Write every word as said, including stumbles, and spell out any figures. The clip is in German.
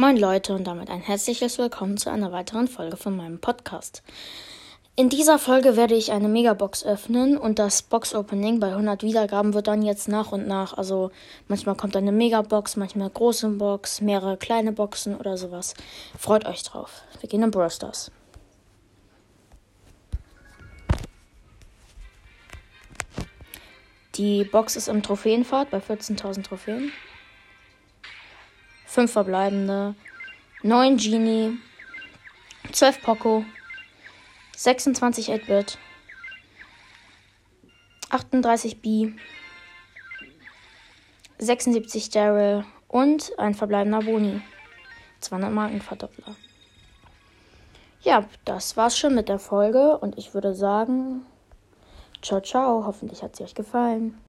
Moin Leute und damit ein herzliches Willkommen zu einer weiteren Folge von meinem Podcast. In dieser Folge werde ich eine Megabox öffnen und das Box-Opening bei hundert Wiedergaben wird dann jetzt nach und nach, also manchmal kommt eine Megabox, manchmal eine große Box, mehrere kleine Boxen oder sowas. Freut euch drauf. Wir gehen in Brawl Stars. Die Box ist im Trophäenpfad bei vierzehntausend Trophäen. fünf verbleibende, neun Genie, zwölf Poco, sechsundzwanzig acht-Bit, achtunddreißig B, sechsundsiebzig Daryl und ein verbleibender Boni. zweihundert Markenverdoppler. Ja, das war's schon mit der Folge und ich würde sagen, ciao, ciao, hoffentlich hat sie euch gefallen.